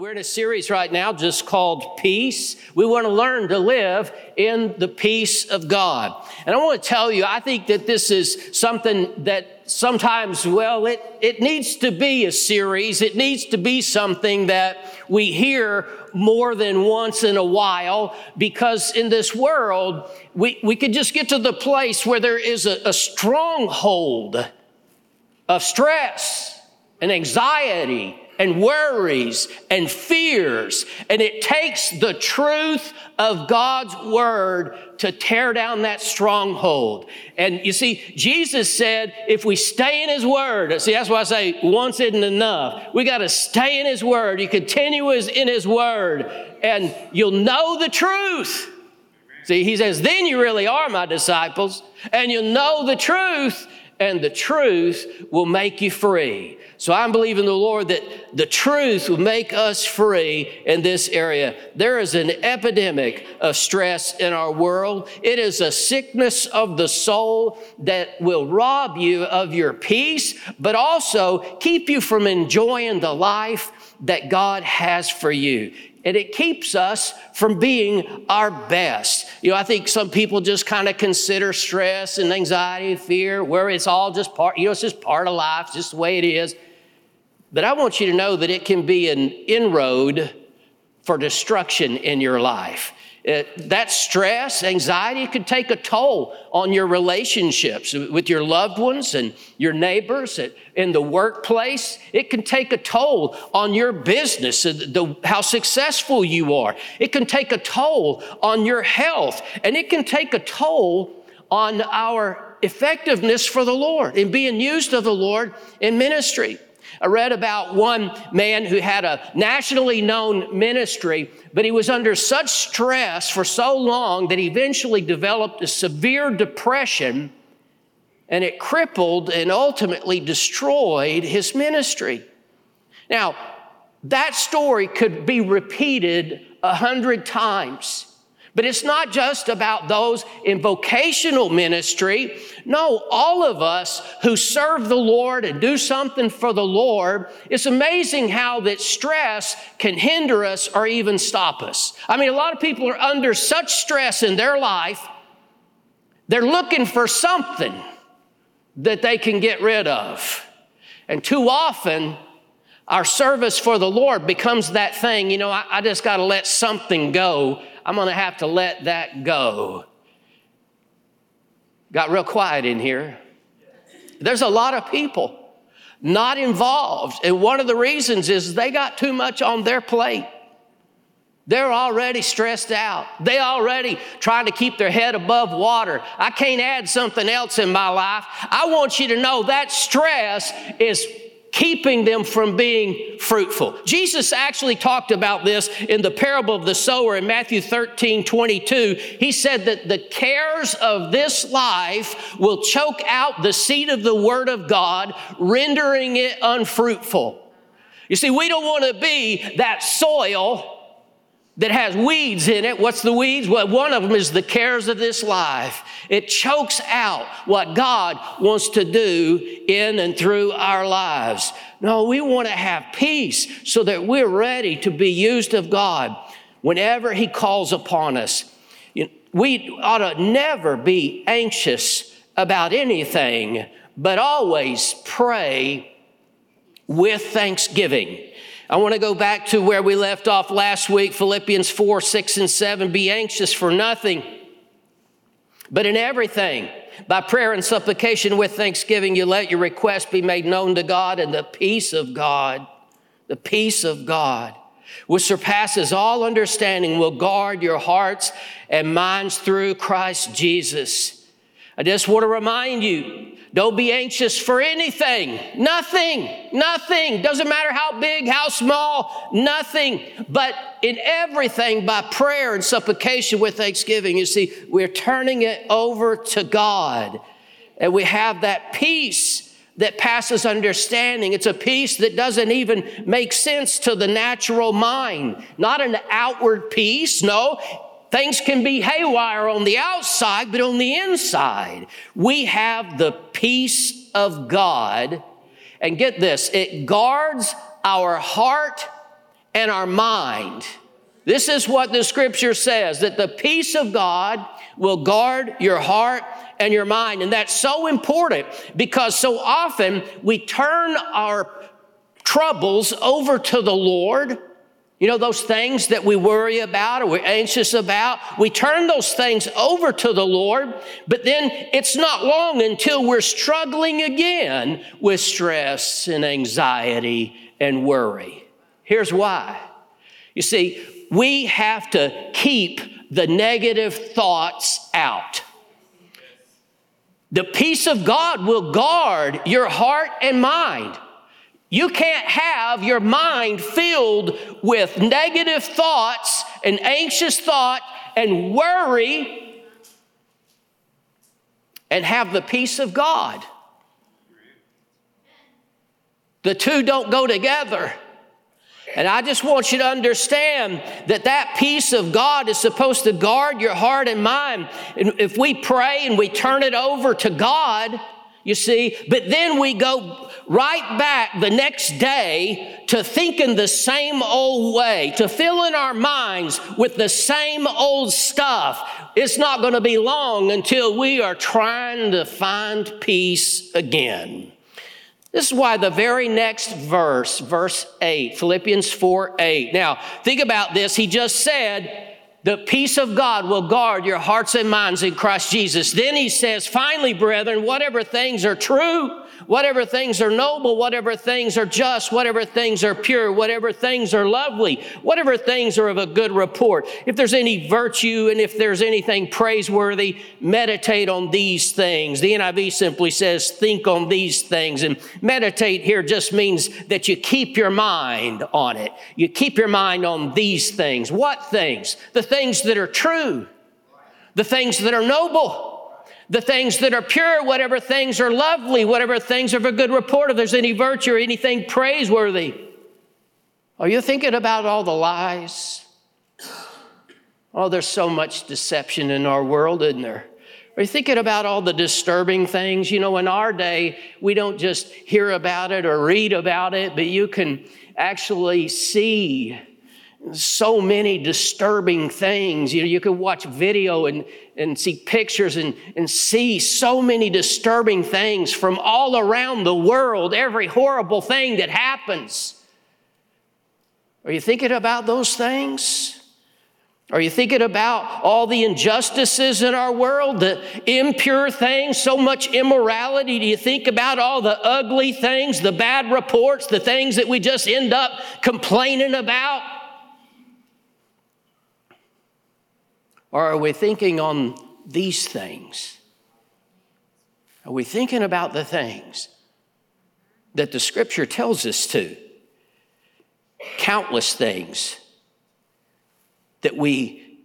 We're in a series right now just called Peace. We want to learn to live in the peace of God. And I want to tell you, I think that this is something that sometimes, well, it needs to be a series. It needs to be something that we hear more than once in a while, because in this world, we could just get to the place where there is a stronghold of stress and anxiety and worries and fears. And it takes the truth of God's word to tear down that stronghold. And you see, Jesus said, if we stay in his word, see, that's why I say once isn't enough. We got to stay in his word. You continue in his word and you'll know the truth. See, he says, then you really are my disciples and you'll know the truth, and the truth will make you free. So I'm believing the Lord that the truth will make us free in this area. There is an epidemic of stress in our world. It is a sickness of the soul that will rob you of your peace, but also keep you from enjoying the life that God has for you. And it keeps us from being our best. You know, I think some people just kind of consider stress and anxiety, fear, where it's all just part, you know, it's just part of life, it's just the way it is. But I want you to know that it can be an inroad for destruction in your life. That stress, anxiety could take a toll on your relationships with your loved ones and your neighbors and in the workplace. It can take a toll on your business, how successful you are. It can take a toll on your health, and it can take a toll on our effectiveness for the Lord and being used of the Lord in ministry. I read about one man who had a nationally known ministry, but he was under such stress for so long that he eventually developed a severe depression, and it crippled and ultimately destroyed his ministry. Now, that story could be repeated 100 times. But it's not just about those in vocational ministry. No, all of us who serve the Lord and do something for the Lord, it's amazing how that stress can hinder us or even stop us. I mean, a lot of people are under such stress in their life, they're looking for something that they can get rid of. And too often, our service for the Lord becomes that thing, you know, I just got to let something go. I'm going to have to let that go. Got real quiet in here. There's a lot of people not involved. And one of the reasons is they got too much on their plate. They're already stressed out. They already trying to keep their head above water. I can't add something else in my life. I want you to know that stress is keeping them from being fruitful. Jesus actually talked about this in the parable of the sower in Matthew 13:22. He said that the cares of this life will choke out the seed of the word of God, rendering it unfruitful. You see, we don't want to be that soil that has weeds in it. What's the weeds? Well, one of them is the cares of this life. It chokes out what God wants to do in and through our lives. No, we want to have peace so that we're ready to be used of God whenever he calls upon us. We ought to never be anxious about anything, but always pray with thanksgiving. I want to go back to where we left off last week, Philippians 4:6-7. Be anxious for nothing, but in everything, by prayer and supplication with thanksgiving, you let your requests be made known to God, and the peace of God, which surpasses all understanding, will guard your hearts and minds through Christ Jesus. I just want to remind you, don't be anxious for anything, nothing. Doesn't matter how big, how small, nothing. But in everything, by prayer and supplication with thanksgiving, you see, we're turning it over to God. And we have that peace that passes understanding. It's a peace that doesn't even make sense to the natural mind. Not an outward peace, no. Things can be haywire on the outside, but on the inside, we have the peace of God. And get this, it guards our heart and our mind. This is what the scripture says, that the peace of God will guard your heart and your mind. And that's so important because so often we turn our troubles over to the Lord. You know, those things that we worry about or we're anxious about, we turn those things over to the Lord, but then it's not long until we're struggling again with stress and anxiety and worry. Here's why. You see, we have to keep the negative thoughts out. The peace of God will guard your heart and mind. You can't have your mind filled with negative thoughts and anxious thought and worry and have the peace of God. The two don't go together. And I just want you to understand that that peace of God is supposed to guard your heart and mind. And if we pray and we turn it over to God, you see, but then we go right back the next day to thinking the same old way, to filling our minds with the same old stuff. It's not going to be long until we are trying to find peace again. This is why the very next verse, verse 8, Philippians 4:8. Now, think about this. He just said, the peace of God will guard your hearts and minds in Christ Jesus. Then he says, finally, brethren, whatever things are true, whatever things are noble, whatever things are just, whatever things are pure, whatever things are lovely, whatever things are of a good report, if there's any virtue and if there's anything praiseworthy, meditate on these things. The NIV simply says, think on these things. And meditate here just means that you keep your mind on it. You keep your mind on these things. What things? The things that are true, the things that are noble, the things that are pure, whatever things are lovely, whatever things are of a good report, if there's any virtue or anything praiseworthy. Are you thinking about all the lies? Oh, there's so much deception in our world, isn't there? Are you thinking about all the disturbing things? You know, in our day, we don't just hear about it or read about it, but you can actually see so many disturbing things. You know, you can watch video and see pictures and see so many disturbing things from all around the world, every horrible thing that happens. Are you thinking about those things? Are you thinking about all the injustices in our world, the impure things, so much immorality? Do you think about all the ugly things, the bad reports, the things that we just end up complaining about? Or are we thinking on these things? Are we thinking about the things that the scripture tells us to? Countless things that we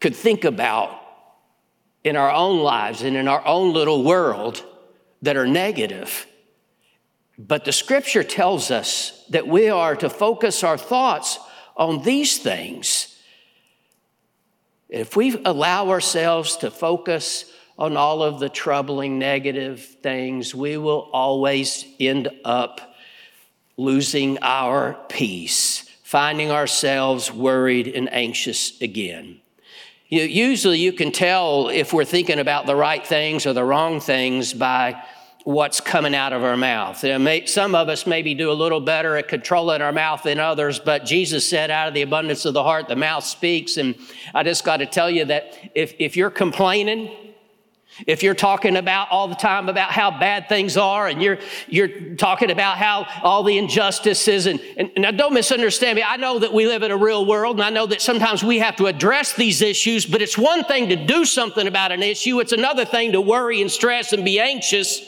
could think about in our own lives and in our own little world that are negative. But the scripture tells us that we are to focus our thoughts on these things. If we allow ourselves to focus on all of the troubling negative things, we will always end up losing our peace, finding ourselves worried and anxious again. You know, usually you can tell if we're thinking about the right things or the wrong things by what's coming out of our mouth. Some of us maybe do a little better at controlling our mouth than others, but Jesus said, out of the abundance of the heart, the mouth speaks. And I just got to tell you that if you're complaining, if you're talking about all the time about how bad things are, and you're talking about how all the injustices, and now don't misunderstand me. I know that we live in a real world, and I know that sometimes we have to address these issues, but it's one thing to do something about an issue. It's another thing to worry and stress and be anxious.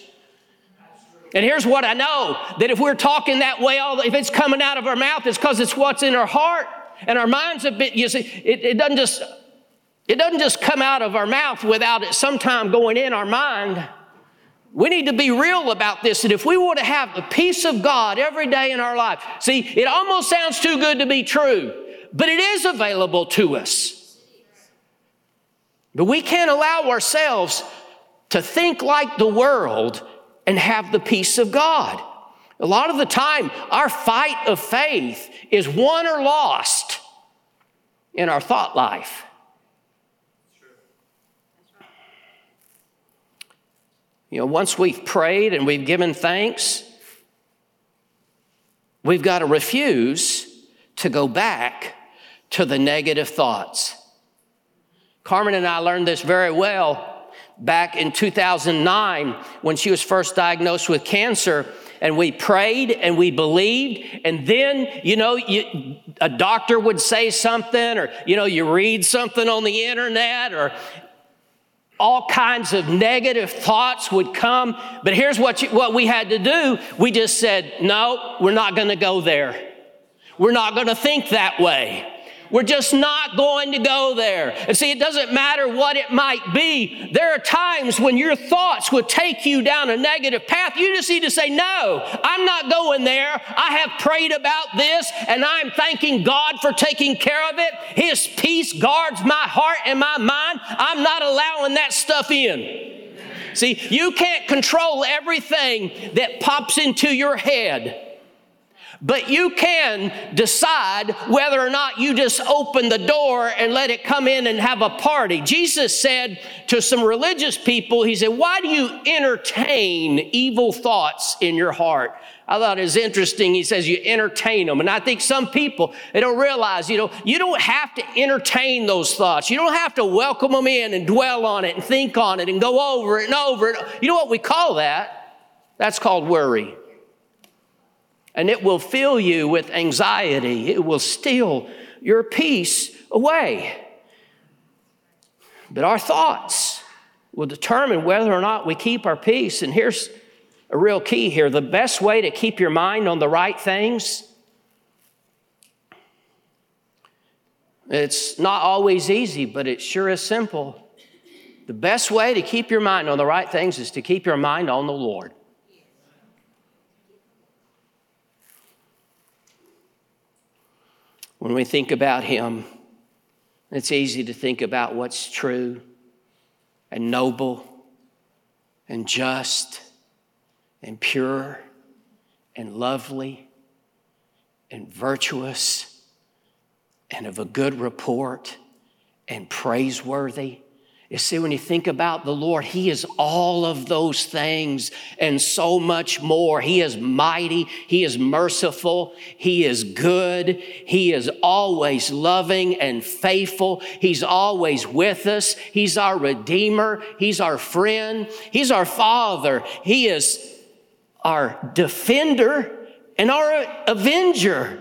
And here's what I know, that if we're talking that way, if it's coming out of our mouth, it's because it's what's in our heart and our minds. You see, it doesn't just come out of our mouth without it sometime going in our mind. We need to be real about this. And if we want to have the peace of God every day in our life, see, it almost sounds too good to be true, but it is available to us. But we can't allow ourselves to think like the world and have the peace of God. A lot of the time, our fight of faith is won or lost in our thought life. You know, once we've prayed and we've given thanks, we've got to refuse to go back to the negative thoughts. Carmen and I learned this very well back in 2009 when she was first diagnosed with cancer, and we prayed and we believed, and then, a doctor would say something, or, you read something on the internet, or all kinds of negative thoughts would come. But here's what we had to do. We just said, no, we're not going to go there. We're not going to think that way. We're just not going to go there. And see, it doesn't matter what it might be. There are times when your thoughts will take you down a negative path. You just need to say, no, I'm not going there. I have prayed about this, and I'm thanking God for taking care of it. His peace guards my heart and my mind. I'm not allowing that stuff in. See, you can't control everything that pops into your head. But you can decide whether or not you just open the door and let it come in and have a party. Jesus said to some religious people, he said, why do you entertain evil thoughts in your heart? I thought it was interesting. He says you entertain them. And I think some people, they don't realize, you don't have to entertain those thoughts. You don't have to welcome them in and dwell on it and think on it and go over it and over it. You know what we call that? That's called worry. And it will fill you with anxiety. It will steal your peace away. But our thoughts will determine whether or not we keep our peace. And here's a real key here. The best way to keep your mind on the right things, it's not always easy, but it sure is simple. The best way to keep your mind on the right things is to keep your mind on the Lord. When we think about him, it's easy to think about what's true and noble and just and pure and lovely and virtuous and of a good report and praiseworthy. You see, when you think about the Lord, he is all of those things and so much more. He is mighty. He is merciful. He is good. He is always loving and faithful. He's always with us. He's our Redeemer. He's our friend. He's our Father. He is our defender and our avenger.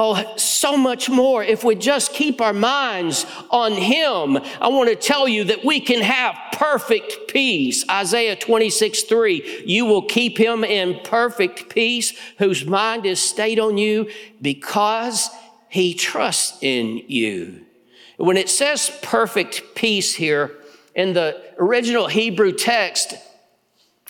Oh, so much more. If we just keep our minds on him, I want to tell you that we can have perfect peace. Isaiah 26:3, you will keep him in perfect peace whose mind is stayed on you because he trusts in you. When it says perfect peace here in the original Hebrew text,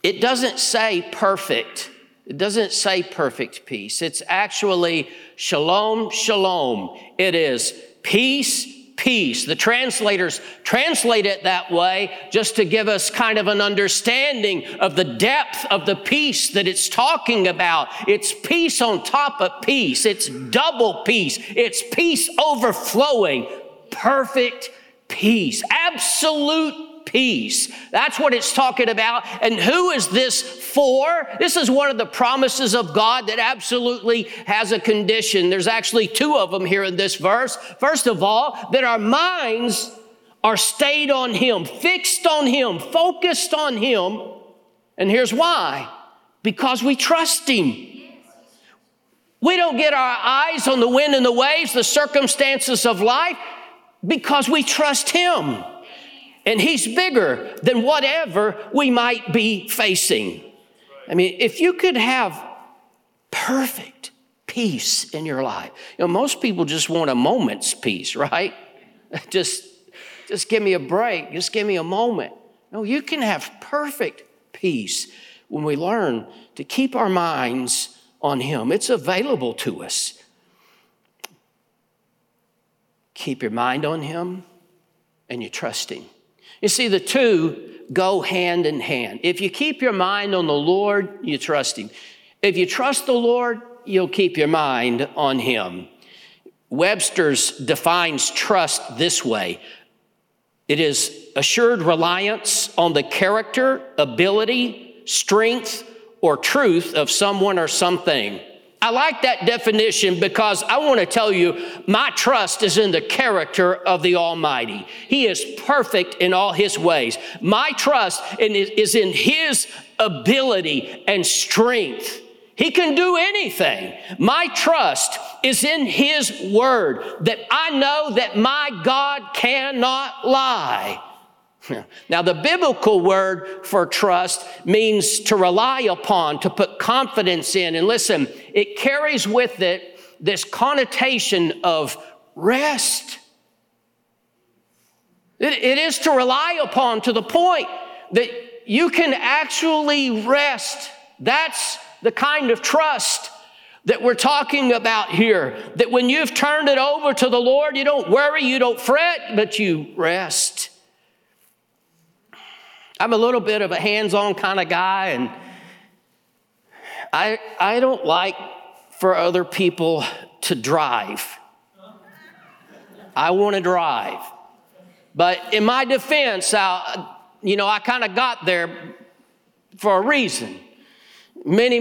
it doesn't say perfect. It doesn't say perfect peace. It's actually shalom, shalom. It is peace, peace. The translators translate it that way just to give us kind of an understanding of the depth of the peace that it's talking about. It's peace on top of peace. It's double peace. It's peace overflowing. Perfect peace. Absolute peace. Peace. That's what it's talking about. And who is this for? This is one of the promises of God that absolutely has a condition. There's actually two of them here in this verse. First of all, that our minds are stayed on him, fixed on him, focused on him. And here's why. Because we trust him. We don't get our eyes on the wind and the waves, the circumstances of life, because we trust him. And he's bigger than whatever we might be facing. I mean, if you could have perfect peace in your life, most people just want a moment's peace, right? Just give me a break. Just give me a moment. No, you can have perfect peace when we learn to keep our minds on him. It's available to us. Keep your mind on him and you trust him. You see, the two go hand in hand. If you keep your mind on the Lord, you trust him. If you trust the Lord, you'll keep your mind on him. Webster's defines trust this way. It is assured reliance on the character, ability, strength, or truth of someone or something. I like that definition because I want to tell you, my trust is in the character of the Almighty. He is perfect in all his ways. My trust is in his ability and strength. He can do anything. My trust is in his word, that I know that my God cannot lie. Now, the biblical word for trust means to rely upon, to put confidence in. And listen, it carries with it this connotation of rest. It is to rely upon to the point that you can actually rest. That's the kind of trust that we're talking about here, that when you've turned it over to the Lord, you don't worry, you don't fret, but you rest. I'm a little bit of a hands-on kind of guy, and I don't like for other people to drive. I want to drive. But in my defense, I kind of got there for a reason. Many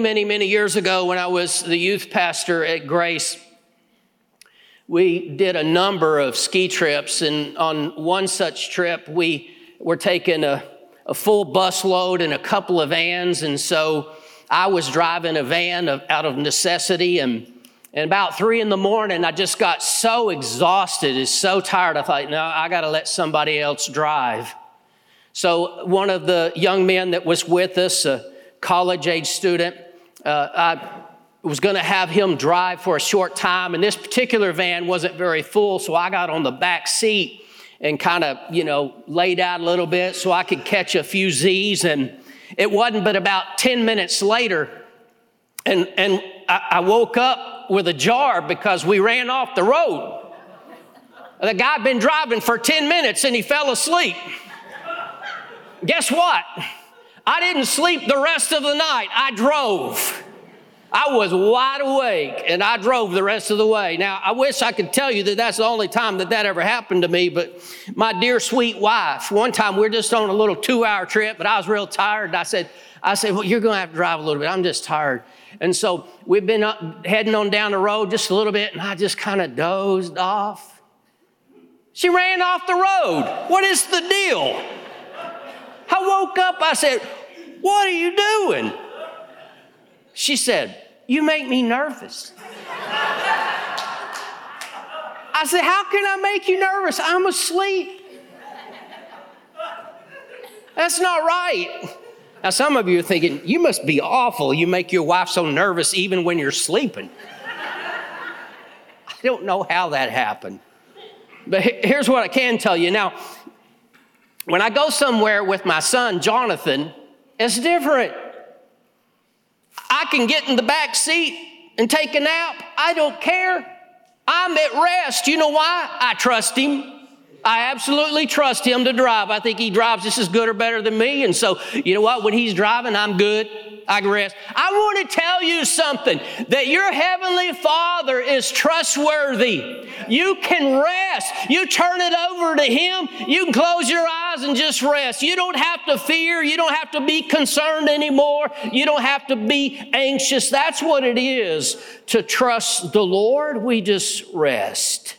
years ago, when I was the youth pastor at Grace, we did a number of ski trips, and on one such trip, we were taking a full bus load and a couple of vans, and so I was driving a van out of necessity, and about 3 a.m, I just got so exhausted and so tired, I thought, no, I got to let somebody else drive. So one of the young men that was with us, college-age student. I was going to have him drive for a short time, and this particular van wasn't very full, so I got on the back seat and kind of, laid out a little bit so I could catch a few Z's, and it wasn't but about 10 minutes later, and I woke up with a jar because we ran off the road. The guy had been driving for 10 minutes, and he fell asleep. Guess what? I didn't sleep the rest of the night. I drove. I was wide awake, and I drove the rest of the way. Now, I wish I could tell you that that's the only time that ever happened to me, but my dear sweet wife, one time we were just on a little 2-hour trip, but I was real tired, and I said, well, you're going to have to drive a little bit. I'm just tired. And so we've been heading on down the road just a little bit, and I just kind of dozed off. She ran off the road. What is the deal? I woke up, I said, what are you doing? She said, you make me nervous. I said, how can I make you nervous? I'm asleep. That's not right. Now, some of you are thinking, you must be awful. You make your wife so nervous even when you're sleeping. I don't know how that happened. But here's what I can tell you. Now, when I go somewhere with my son, Jonathan, it's different. I can get in the back seat and take a nap. I don't care. I'm at rest. You know why? I trust him. I absolutely trust him to drive. I think he drives just as good or better than me. And so, you know what? When he's driving, I'm good. I can rest. I want to tell you something, that your heavenly Father is trustworthy. You can rest. You turn it over to him. You can close your eyes and just rest. You don't have to fear. You don't have to be concerned anymore. You don't have to be anxious. That's what it is to trust the Lord. We just rest.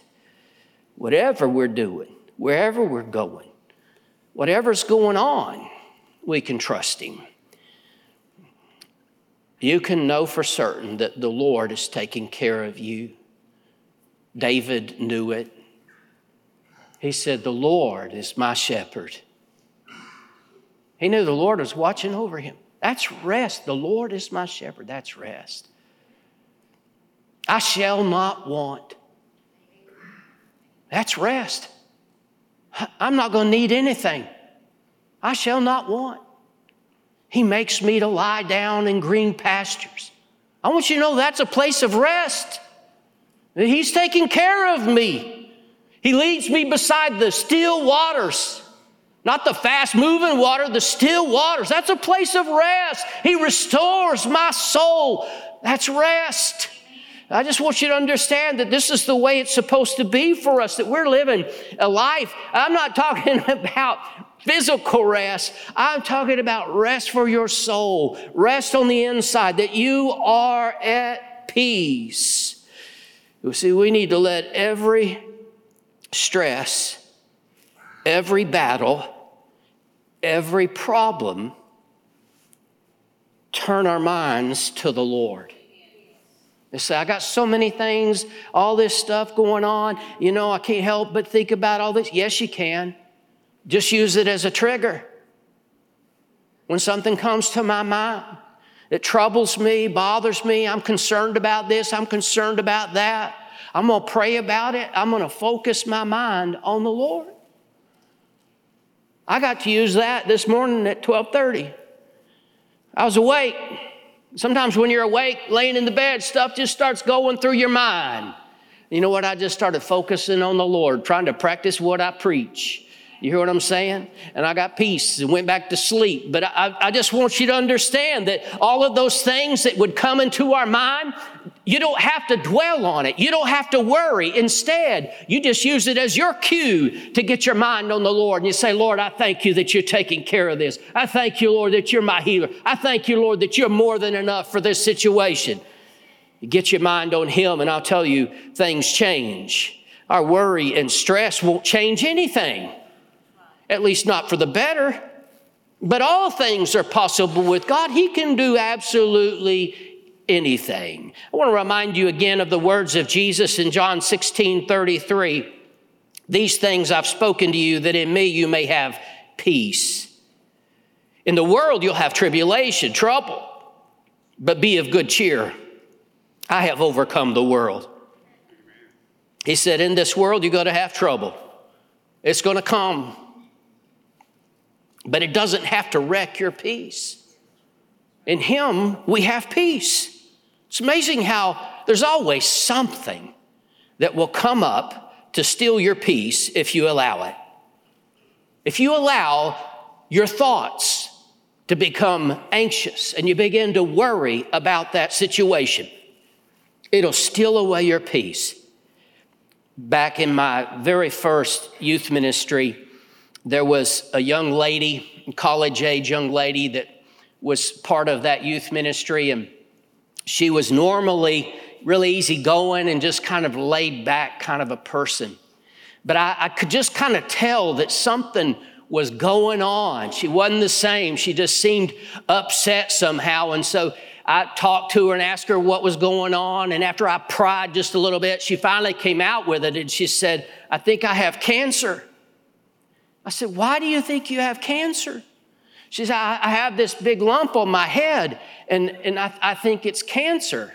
Whatever we're doing, wherever we're going, whatever's going on, we can trust him. You can know for certain that the Lord is taking care of you. David knew it. He said, the Lord is my shepherd. He knew the Lord was watching over him. That's rest. The Lord is my shepherd. That's rest. I shall not want. That's rest. I'm not going to need anything. I shall not want. He makes me to lie down in green pastures. I want you to know that's a place of rest. He's taking care of me. He leads me beside the still waters. Not the fast-moving water, the still waters. That's a place of rest. He restores my soul. That's rest. I just want you to understand that this is the way it's supposed to be for us, that we're living a life. I'm not talking about physical rest. I'm talking about rest for your soul, rest on the inside, that you are at peace. You see, we need to let every stress, every battle, every problem turn our minds to the Lord. They say, I got so many things, all this stuff going on. You know, I can't help but think about all this. Yes, you can. Just use it as a trigger. When something comes to my mind that troubles me, bothers me, I'm concerned about this, I'm concerned about that, I'm going to pray about it. I'm going to focus my mind on the Lord. I got to use that this morning at 12:30. I was awake. Sometimes when you're awake, laying in the bed, stuff just starts going through your mind. You know what? I just started focusing on the Lord, trying to practice what I preach. You hear what I'm saying? And I got peace and went back to sleep. But I just want you to understand that all of those things that would come into our mind, you don't have to dwell on it. You don't have to worry. Instead, you just use it as your cue to get your mind on the Lord. And you say, Lord, I thank you that you're taking care of this. I thank you, Lord, that you're my healer. I thank you, Lord, that you're more than enough for this situation. You get your mind on him, and I'll tell you, things change. Our worry and stress won't change anything. At least not for the better, but all things are possible with God. He can do absolutely anything. I want to remind you again of the words of Jesus in John 16:33. These things I've spoken to you that in me you may have peace. In the world you'll have tribulation, trouble, but be of good cheer. I have overcome the world. He said, in this world you're going to have trouble. It's going to come. But it doesn't have to wreck your peace. In him, we have peace. It's amazing how there's always something that will come up to steal your peace if you allow it. If you allow your thoughts to become anxious and you begin to worry about that situation, it'll steal away your peace. Back in my very first youth ministry, there was a young lady, college-age young lady, that was part of that youth ministry, and she was normally really easygoing and just kind of laid back kind of a person. But I could just kind of tell that something was going on. She wasn't the same. She just seemed upset somehow, and so I talked to her and asked her what was going on, and after I pried just a little bit, she finally came out with it, and she said, I think I have cancer. I said, why do you think you have cancer? She said, I have this big lump on my head, and I think it's cancer.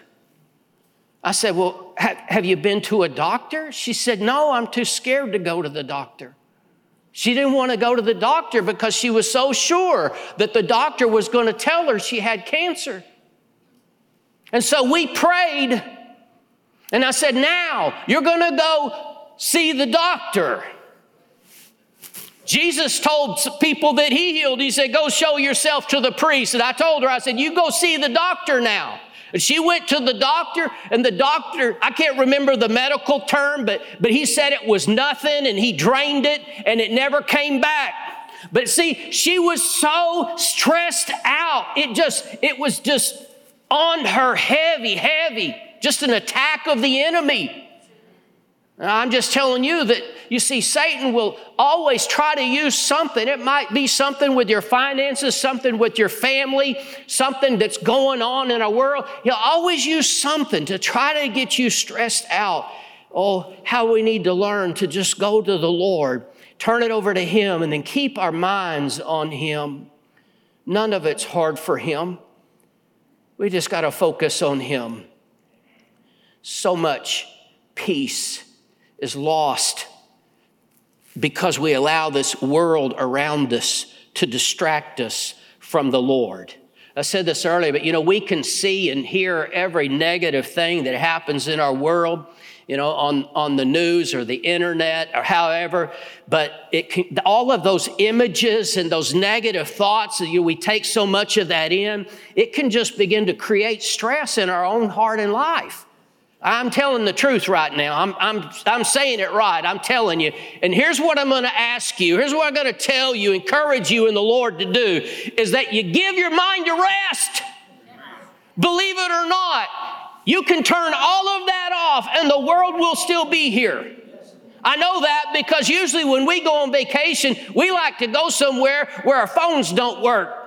I said, well, have you been to a doctor? She said, no, I'm too scared to go to the doctor. She didn't want to go to the doctor because she was so sure that the doctor was going to tell her she had cancer. And so we prayed, and I said, now you're going to go see the doctor. Jesus told people that he healed, he said, go show yourself to the priest. And I told her, I said, you go see the doctor now. And she went to the doctor, and the doctor, I can't remember the medical term, but he said it was nothing, and he drained it, and it never came back. But see, she was so stressed out. It was just on her heavy, just an attack of the enemy. I'm just telling you that, you see, Satan will always try to use something. It might be something with your finances, something with your family, something that's going on in our world. He'll always use something to try to get you stressed out. Oh, how we need to learn to just go to the Lord, turn it over to him, and then keep our minds on him. None of it's hard for him. We just got to focus on him. So much peace is lost because we allow this world around us to distract us from the Lord. I said this earlier, but you know, we can see and hear every negative thing that happens in our world, you know, on the news or the internet or however. But it can, all of those images and those negative thoughts, you know, we take so much of that in, it can just begin to create stress in our own heart and life. I'm telling the truth right now. I'm saying it right. I'm telling you. And here's what I'm going to ask you. Here's what I'm going to tell you, encourage you in the Lord to do, is that you give your mind to rest. Believe it or not, you can turn all of that off and the world will still be here. I know that because usually when we go on vacation, we like to go somewhere where our phones don't work.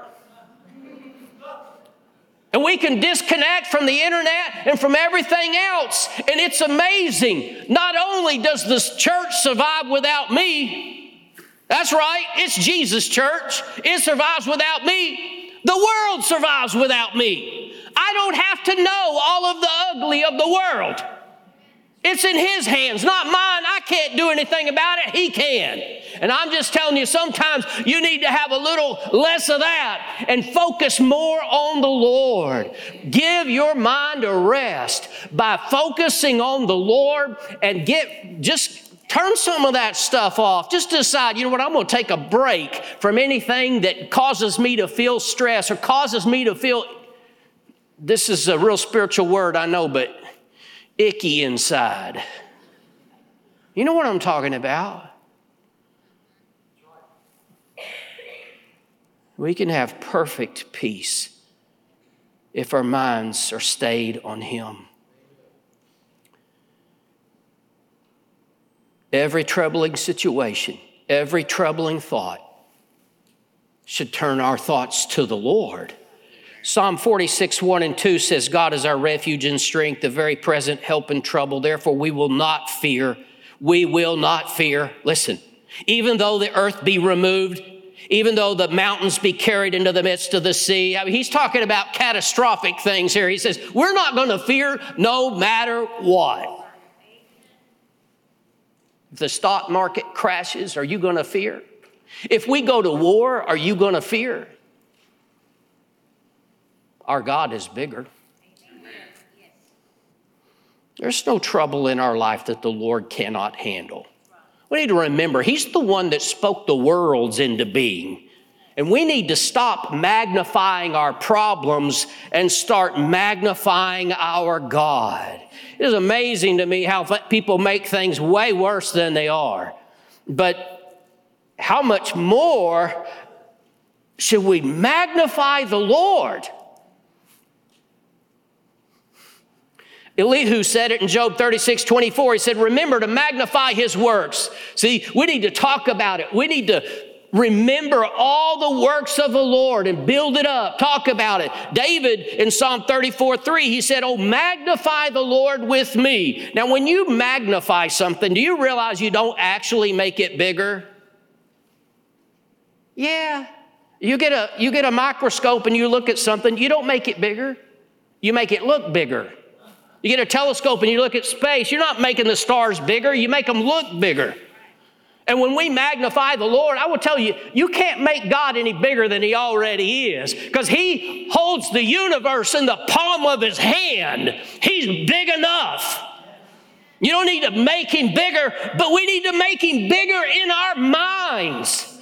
And we can disconnect from the internet and from everything else. And it's amazing. Not only does this church survive without me, that's right, it's Jesus' church. It survives without me. The world survives without me. I don't have to know all of the ugly of the world. It's in His hands, not mine. I can't do anything about it. He can. And I'm just telling you, sometimes you need to have a little less of that and focus more on the Lord. Give your mind a rest by focusing on the Lord and just turn some of that stuff off. Just decide, you know what, I'm going to take a break from anything that causes me to feel stress or causes me to feel, this is a real spiritual word, I know, but icky inside. You know what I'm talking about? We can have perfect peace if our minds are stayed on Him. Every troubling situation, every troubling thought should turn our thoughts to the Lord. Psalm 46, 1 and 2 says, God is our refuge and strength, the very present help in trouble. Therefore, we will not fear. We will not fear. Listen, even though the earth be removed, even though the mountains be carried into the midst of the sea. I mean, he's talking about catastrophic things here. He says, we're not going to fear no matter what. If the stock market crashes, are you going to fear? If we go to war, are you going to fear? Our God is bigger. There's no trouble in our life that the Lord cannot handle. We need to remember, He's the one that spoke the worlds into being. And we need to stop magnifying our problems and start magnifying our God. It is amazing to me how people make things way worse than they are. But how much more should we magnify the Lord? Elihu said it in Job 36, 24. He said, remember to magnify His works. See, we need to talk about it. We need to remember all the works of the Lord and build it up. Talk about it. David in Psalm 34, 3, he said, oh, magnify the Lord with me. Now, when you magnify something, do you realize you don't actually make it bigger? Yeah. You get a microscope and you look at something. You don't make it bigger. You make it look bigger. You get a telescope and you look at space. You're not making the stars bigger. You make them look bigger. And when we magnify the Lord, I will tell you, you can't make God any bigger than He already is, because He holds the universe in the palm of His hand. He's big enough. You don't need to make Him bigger, but we need to make Him bigger in our minds.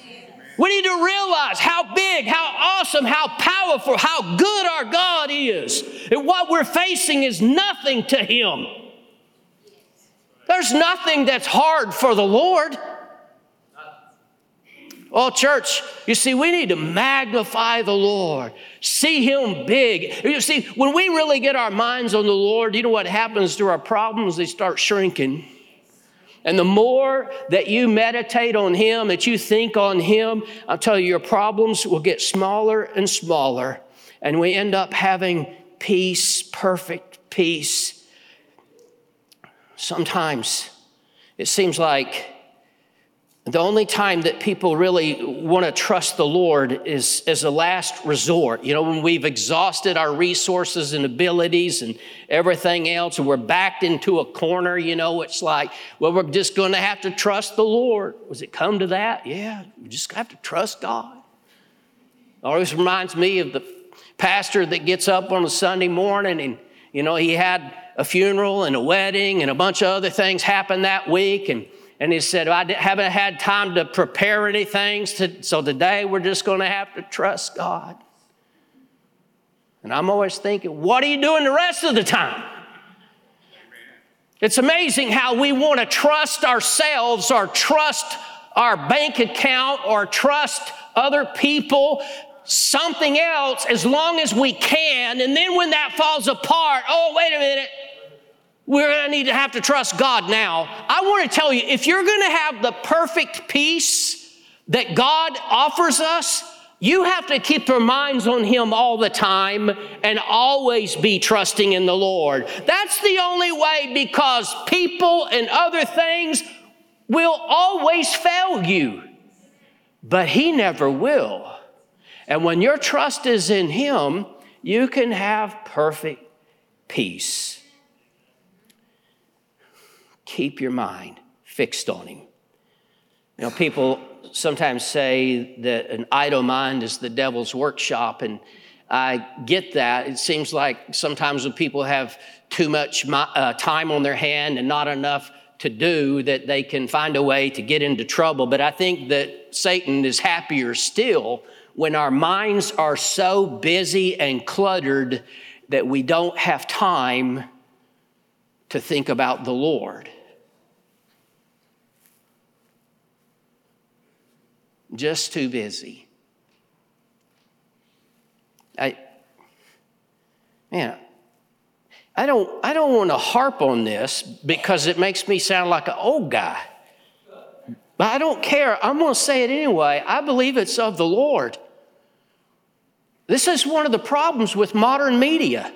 We need to realize how big, how awesome, how powerful, how good our God is. And what we're facing is nothing to Him. There's nothing that's hard for the Lord. Oh, church, you see, we need to magnify the Lord. See Him big. You see, when we really get our minds on the Lord, you know what happens to our problems? They start shrinking. And the more that you meditate on Him, that you think on Him, I'll tell you, your problems will get smaller and smaller. And we end up having peace, perfect peace. Sometimes it seems like the only time that people really want to trust the Lord is as a last resort. You know, when we've exhausted our resources and abilities and everything else, and we're backed into a corner, you know, it's like, well, we're just going to have to trust the Lord. Was it come to that? Yeah, we just have to trust God. Always reminds me of the pastor that gets up on a Sunday morning and, you know, he had a funeral and a wedding and a bunch of other things happened that week. And he said, I haven't had time to prepare any things. So today we're just going to have to trust God. And I'm always thinking, what are you doing the rest of the time? It's amazing how we want to trust ourselves or trust our bank account or trust other people, something else, as long as we can. And then when that falls apart, oh, wait a minute, we're going to need to have to trust God now. I want to tell you, if you're going to have the perfect peace that God offers us, you have to keep your minds on Him all the time and always be trusting in the Lord. That's the only way, because people and other things will always fail you, but He never will. And when your trust is in Him, you can have perfect peace. Keep your mind fixed on Him. You know, people sometimes say that an idle mind is the devil's workshop, and I get that. It seems like sometimes when people have too much time on their hand and not enough to do, that they can find a way to get into trouble. But I think that Satan is happier still when our minds are so busy and cluttered that we don't have time to think about the Lord. Just too busy. I don't want to harp on this because it makes me sound like an old guy. But I don't care. I'm going to say it anyway. I believe it's of the Lord. This is one of the problems with modern media.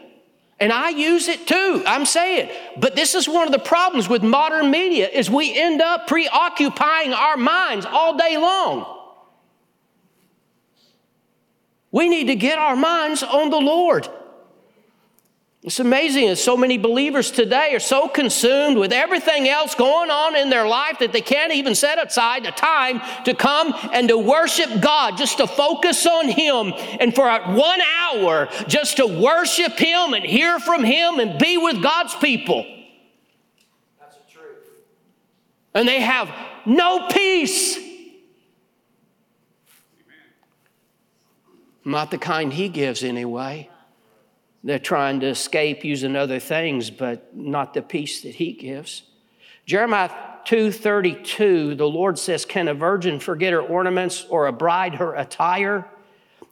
And I use it too, I'm saying. But this is one of the problems with modern media is we end up preoccupying our minds all day long. We need to get our minds on the Lord. It's amazing that so many believers today are so consumed with everything else going on in their life that they can't even set aside the time to come and to worship God, just to focus on Him, and for 1 hour just to worship Him and hear from Him and be with God's people. That's the truth. And they have no peace. Amen. Not the kind He gives anyway. They're trying to escape using other things, but not the peace that He gives. Jeremiah 2:32, the Lord says, can a virgin forget her ornaments or a bride her attire?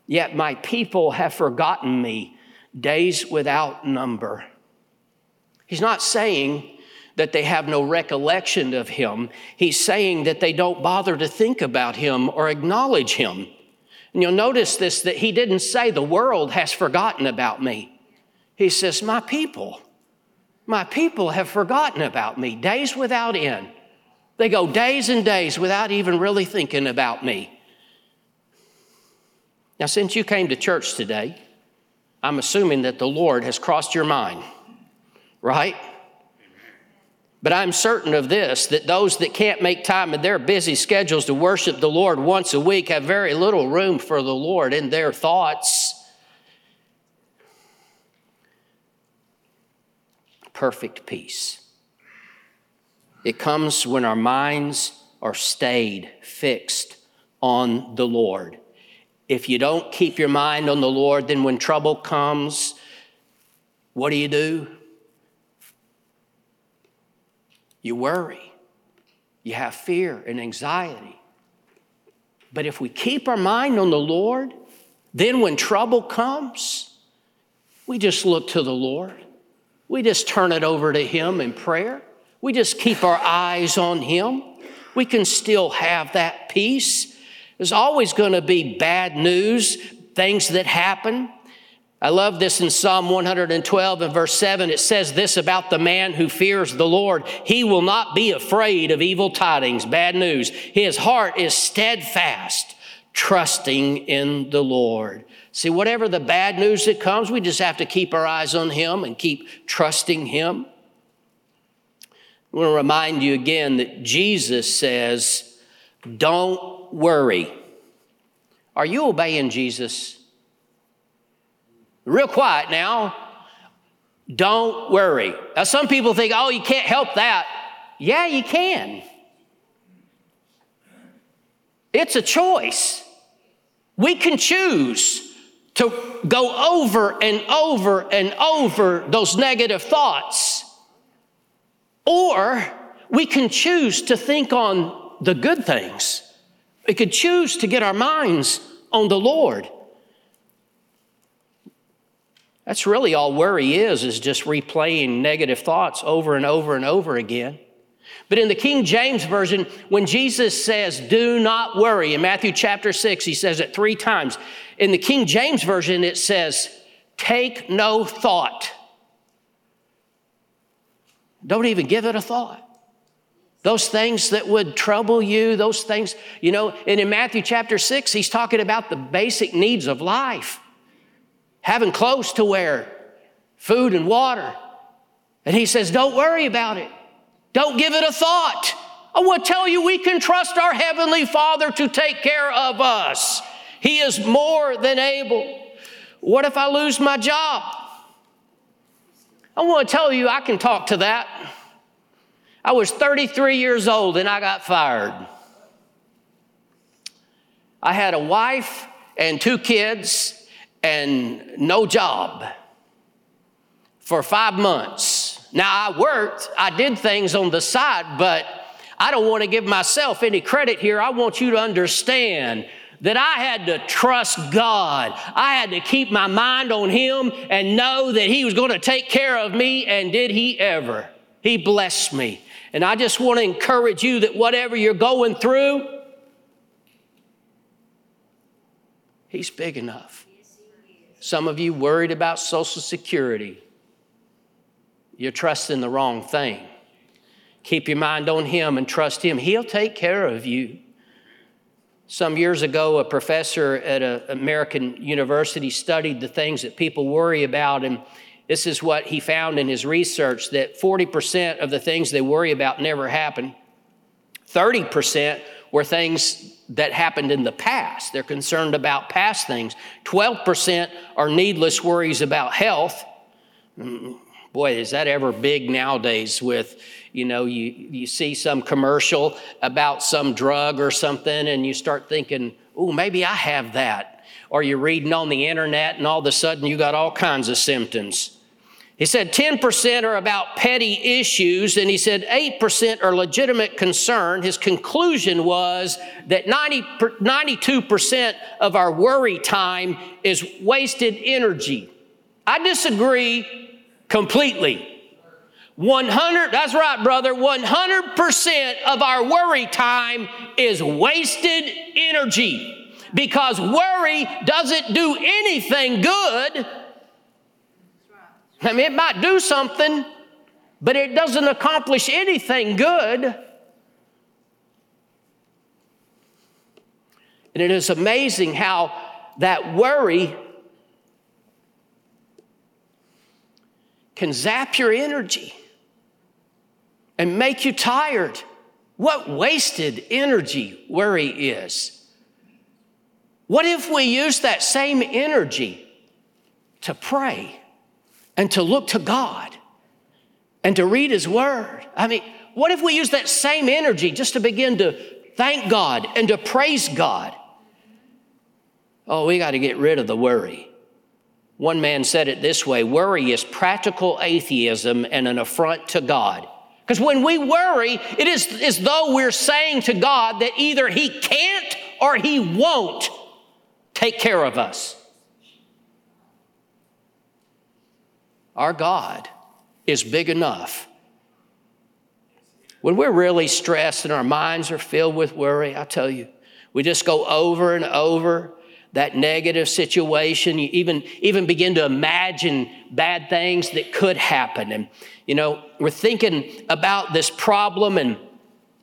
Yet my people have forgotten me, days without number. He's not saying that they have no recollection of Him. He's saying that they don't bother to think about Him or acknowledge Him. And you'll notice this, that He didn't say the world has forgotten about me. He says, my people have forgotten about me, days without end. They go days and days without even really thinking about me. Now, since you came to church today, I'm assuming that the Lord has crossed your mind, right? But I'm certain of this, that those that can't make time in their busy schedules to worship the Lord once a week have very little room for the Lord in their thoughts. Perfect peace. It comes when our minds are stayed, fixed on the Lord. If you don't keep your mind on the Lord, then when trouble comes, what do? You worry. You have fear and anxiety. But if we keep our mind on the Lord, then when trouble comes, we just look to the Lord. We just turn it over to Him in prayer. We just keep our eyes on Him. We can still have that peace. There's always going to be bad news, things that happen. I love this in Psalm 112 and verse 7. It says this about the man who fears the Lord. He will not be afraid of evil tidings, bad news. His heart is steadfast, trusting in the Lord. See, whatever the bad news that comes, we just have to keep our eyes on Him and keep trusting Him. I want to remind you again that Jesus says, don't worry. Are you obeying Jesus? Real quiet now. Don't worry. Now, some people think, oh, you can't help that. Yeah, you can. It's a choice. We can choose to go over and over and over those negative thoughts. Or we can choose to think on the good things. We could choose to get our minds on the Lord. That's really all worry is just replaying negative thoughts over and over and over again. But in the King James Version, when Jesus says, do not worry, in Matthew chapter 6, he says it 3 times. In the King James Version, it says, take no thought. Don't even give it a thought. Those things that would trouble you, those things, you know, and in Matthew chapter 6, he's talking about the basic needs of life. Having clothes to wear, food and water. And he says, don't worry about it. Don't give it a thought. I will tell you, we can trust our Heavenly Father to take care of us. He is more than able. What if I lose my job? I want to tell you, I can talk to that. I was 33 years old and I got fired. I had a wife and 2 kids and no job for 5 months. Now, I worked, I did things on the side, but I don't want to give myself any credit here. I want you to understand that I had to trust God. I had to keep my mind on Him and know that He was going to take care of me, and did He ever. He blessed me. And I just want to encourage you that whatever you're going through, He's big enough. Some of you worried about Social Security. You're trusting the wrong thing. Keep your mind on Him and trust Him. He'll take care of you. Some years ago, a professor at an American university studied the things that people worry about, and this is what he found in his research, that 40% of the things they worry about never happen. 30% were things that happened in the past. They're concerned about past things. 12% are needless worries about health. Boy, is that ever big nowadays with, you know, you see some commercial about some drug or something and you start thinking, oh, maybe I have that. Or you're reading on the internet and all of a sudden you got all kinds of symptoms. He said 10% are about petty issues, and he said 8% are legitimate concern. His conclusion was that 92% of our worry time is wasted energy. I disagree completely. 100, that's right, brother, 100% of our worry time is wasted energy, because worry doesn't do anything good. I mean, it might do something, but it doesn't accomplish anything good. And it is amazing how that worry can zap your energy and make you tired. What wasted energy worry is. What if we use that same energy to pray and to look to God and to read His Word? I mean, what if we use that same energy just to begin to thank God and to praise God? Oh, we got to get rid of the worry. One man said it this way, worry is practical atheism and an affront to God. Because when we worry, it is as though we're saying to God that either He can't or He won't take care of us. Our God is big enough. When we're really stressed and our minds are filled with worry, I tell you, we just go over and over that negative situation. You even begin to imagine bad things that could happen. And, you know, we're thinking about this problem and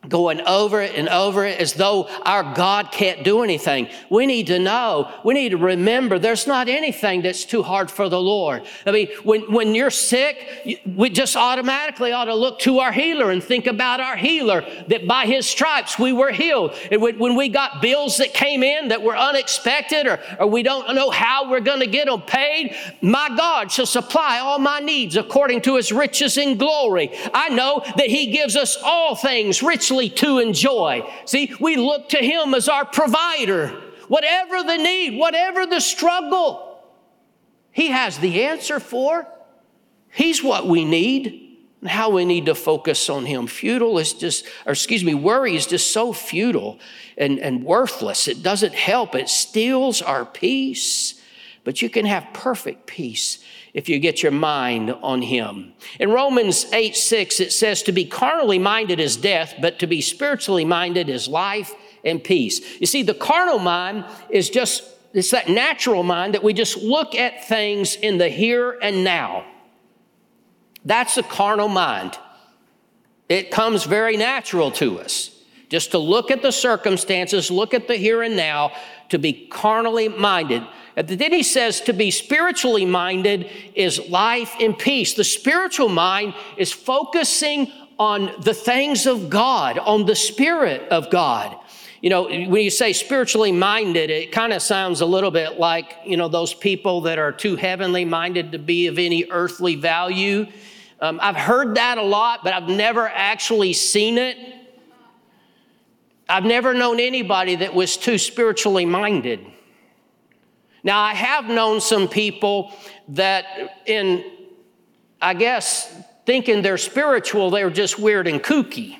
going over it and over it as though our God can't do anything. We need to know, we need to remember there's not anything that's too hard for the Lord. I mean, when you're sick, we just automatically ought to look to our healer and think about our healer, that by his stripes we were healed. And when we got bills that came in that were unexpected or we don't know how we're going to get them paid, my God shall supply all my needs according to his riches in glory. I know that he gives us all things richly to enjoy. See, we look to him as our provider. Whatever the need, whatever the struggle, he has the answer for. He's what we need and how we need to focus on him. Worry is just so futile and worthless. It doesn't help. It steals our peace. But you can have perfect peace if you get your mind on him. In Romans 8:6, it says, to be carnally minded is death, but to be spiritually minded is life and peace. You see, the carnal mind is just, it's that natural mind that we just look at things in the here and now. That's the carnal mind. It comes very natural to us. Just to look at the circumstances, look at the here and now, to be carnally minded. And then he says to be spiritually minded is life and peace. The spiritual mind is focusing on the things of God, on the Spirit of God. You know, when you say spiritually minded, it kind of sounds a little bit like, you know, those people that are too heavenly minded to be of any earthly value. I've heard that a lot, but I've never actually seen it. I've never known anybody that was too spiritually minded. Now, I have known some people that thinking they're spiritual, they're just weird and kooky.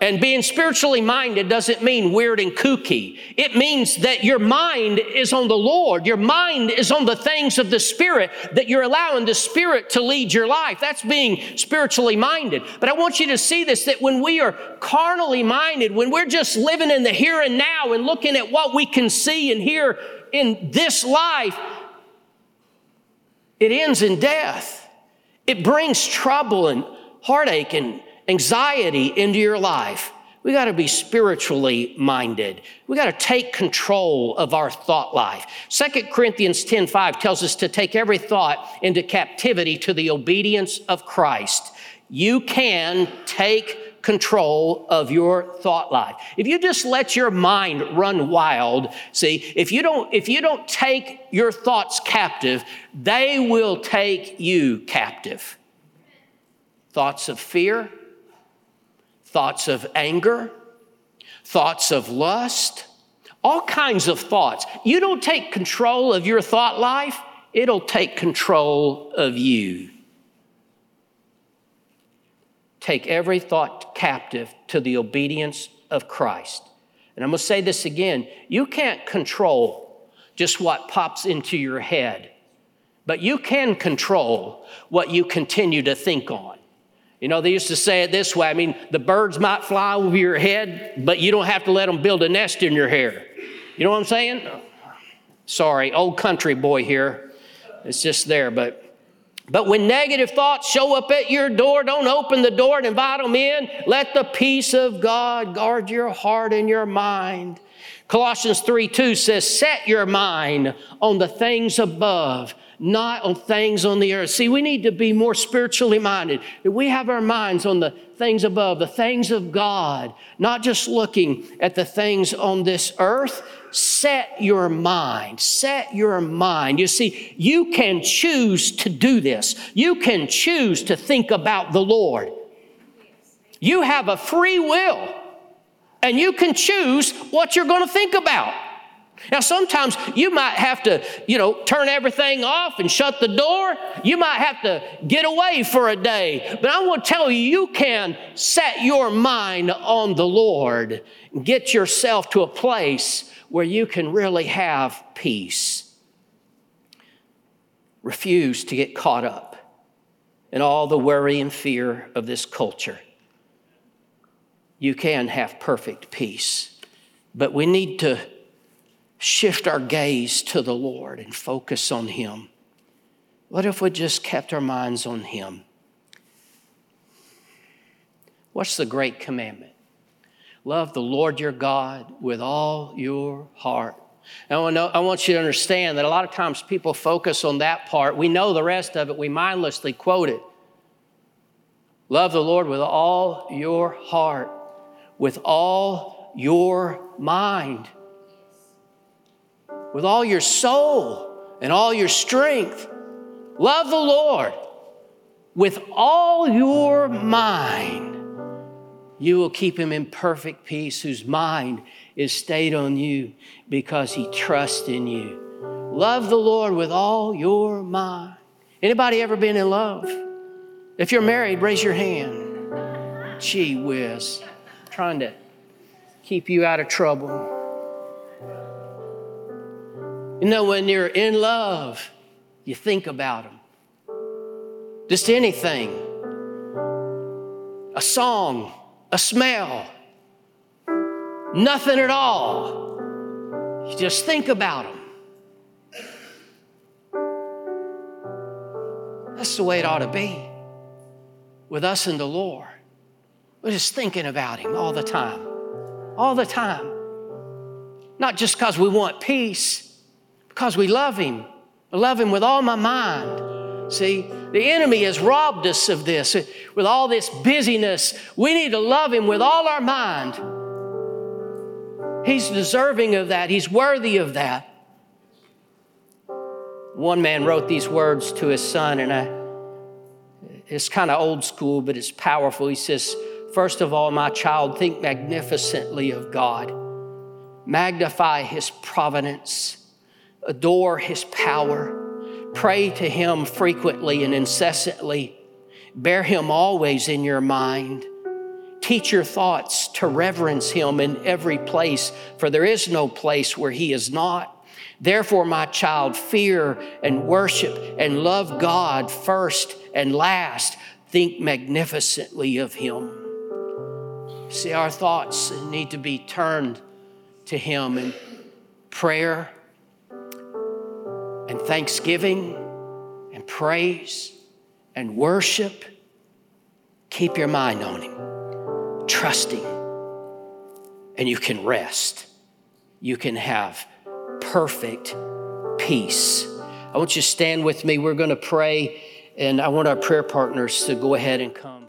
And being spiritually minded doesn't mean weird and kooky. It means that your mind is on the Lord. Your mind is on the things of the Spirit, that you're allowing the Spirit to lead your life. That's being spiritually minded. But I want you to see this, that when we are carnally minded, when we're just living in the here and now and looking at what we can see and hear in this life, it ends in death. It brings trouble and heartache and anxiety into your life. We got to be spiritually minded. We got to take control of our thought life. 2 Corinthians 10:5 tells us to take every thought into captivity to the obedience of Christ. You can take control of your thought life. If you just let your mind run wild, see, if you don't take your thoughts captive, they will take you captive. Thoughts of fear, thoughts of anger, thoughts of lust, all kinds of thoughts. You don't take control of your thought life, it'll take control of you. Take every thought captive to the obedience of Christ. And I'm going to say this again, you can't control just what pops into your head, but you can control what you continue to think on. You know, they used to say it this way. I mean, the birds might fly over your head, but you don't have to let them build a nest in your hair. You know what I'm saying? Sorry, old country boy here. It's just there. But when negative thoughts show up at your door, don't open the door and invite them in. Let the peace of God guard your heart and your mind. Colossians 3:2 says, set your mind on the things above, not on things on the earth. See, we need to be more spiritually minded. We have our minds on the things above, the things of God, not just looking at the things on this earth. Set your mind. Set your mind. You see, you can choose to do this. You can choose to think about the Lord. You have a free will, and you can choose what you're going to think about. Now, sometimes you might have to, turn everything off and shut the door. You might have to get away for a day. But I want to tell you, you can set your mind on the Lord. Get yourself to a place where you can really have peace. Refuse to get caught up in all the worry and fear of this culture. You can have perfect peace. But we need to shift our gaze to the Lord and focus on him. What if we just kept our minds on him? What's the great commandment? Love the Lord your God with all your heart. And I want you to understand that a lot of times people focus on that part. We know the rest of it. We mindlessly quote it. Love the Lord with all your heart, with all your mind, with all your soul and all your strength. Love the Lord with all your mind. You will keep him in perfect peace, whose mind is stayed on you because he trusts in you. Love the Lord with all your mind. Anybody ever been in love? If you're married, raise your hand. Gee whiz. I'm trying to keep you out of trouble. You know, when you're in love, you think about him. Just anything. A song. A smell, nothing at all. You just think about them. That's the way it ought to be with us and the Lord. We're just thinking about him all the time, all the time. Not just because we want peace, because we love him. I love him with all my mind. See, the enemy has robbed us of this. With all this busyness, we need to love him with all our mind. He's deserving of that. He's worthy of that. One man wrote these words to his son, and it's kind of old school, but it's powerful. He says, first of all, my child, think magnificently of God. Magnify his providence. Adore his power. Pray to him frequently and incessantly. Bear him always in your mind. Teach your thoughts to reverence him in every place, for there is no place where he is not. Therefore, my child, fear and worship and love God first and last. Think magnificently of him. See, our thoughts need to be turned to him in prayer and thanksgiving and praise and worship. Keep your mind on him. Trust him. And you can rest. You can have perfect peace. I want you to stand with me. We're going to pray, and I want our prayer partners to go ahead and come.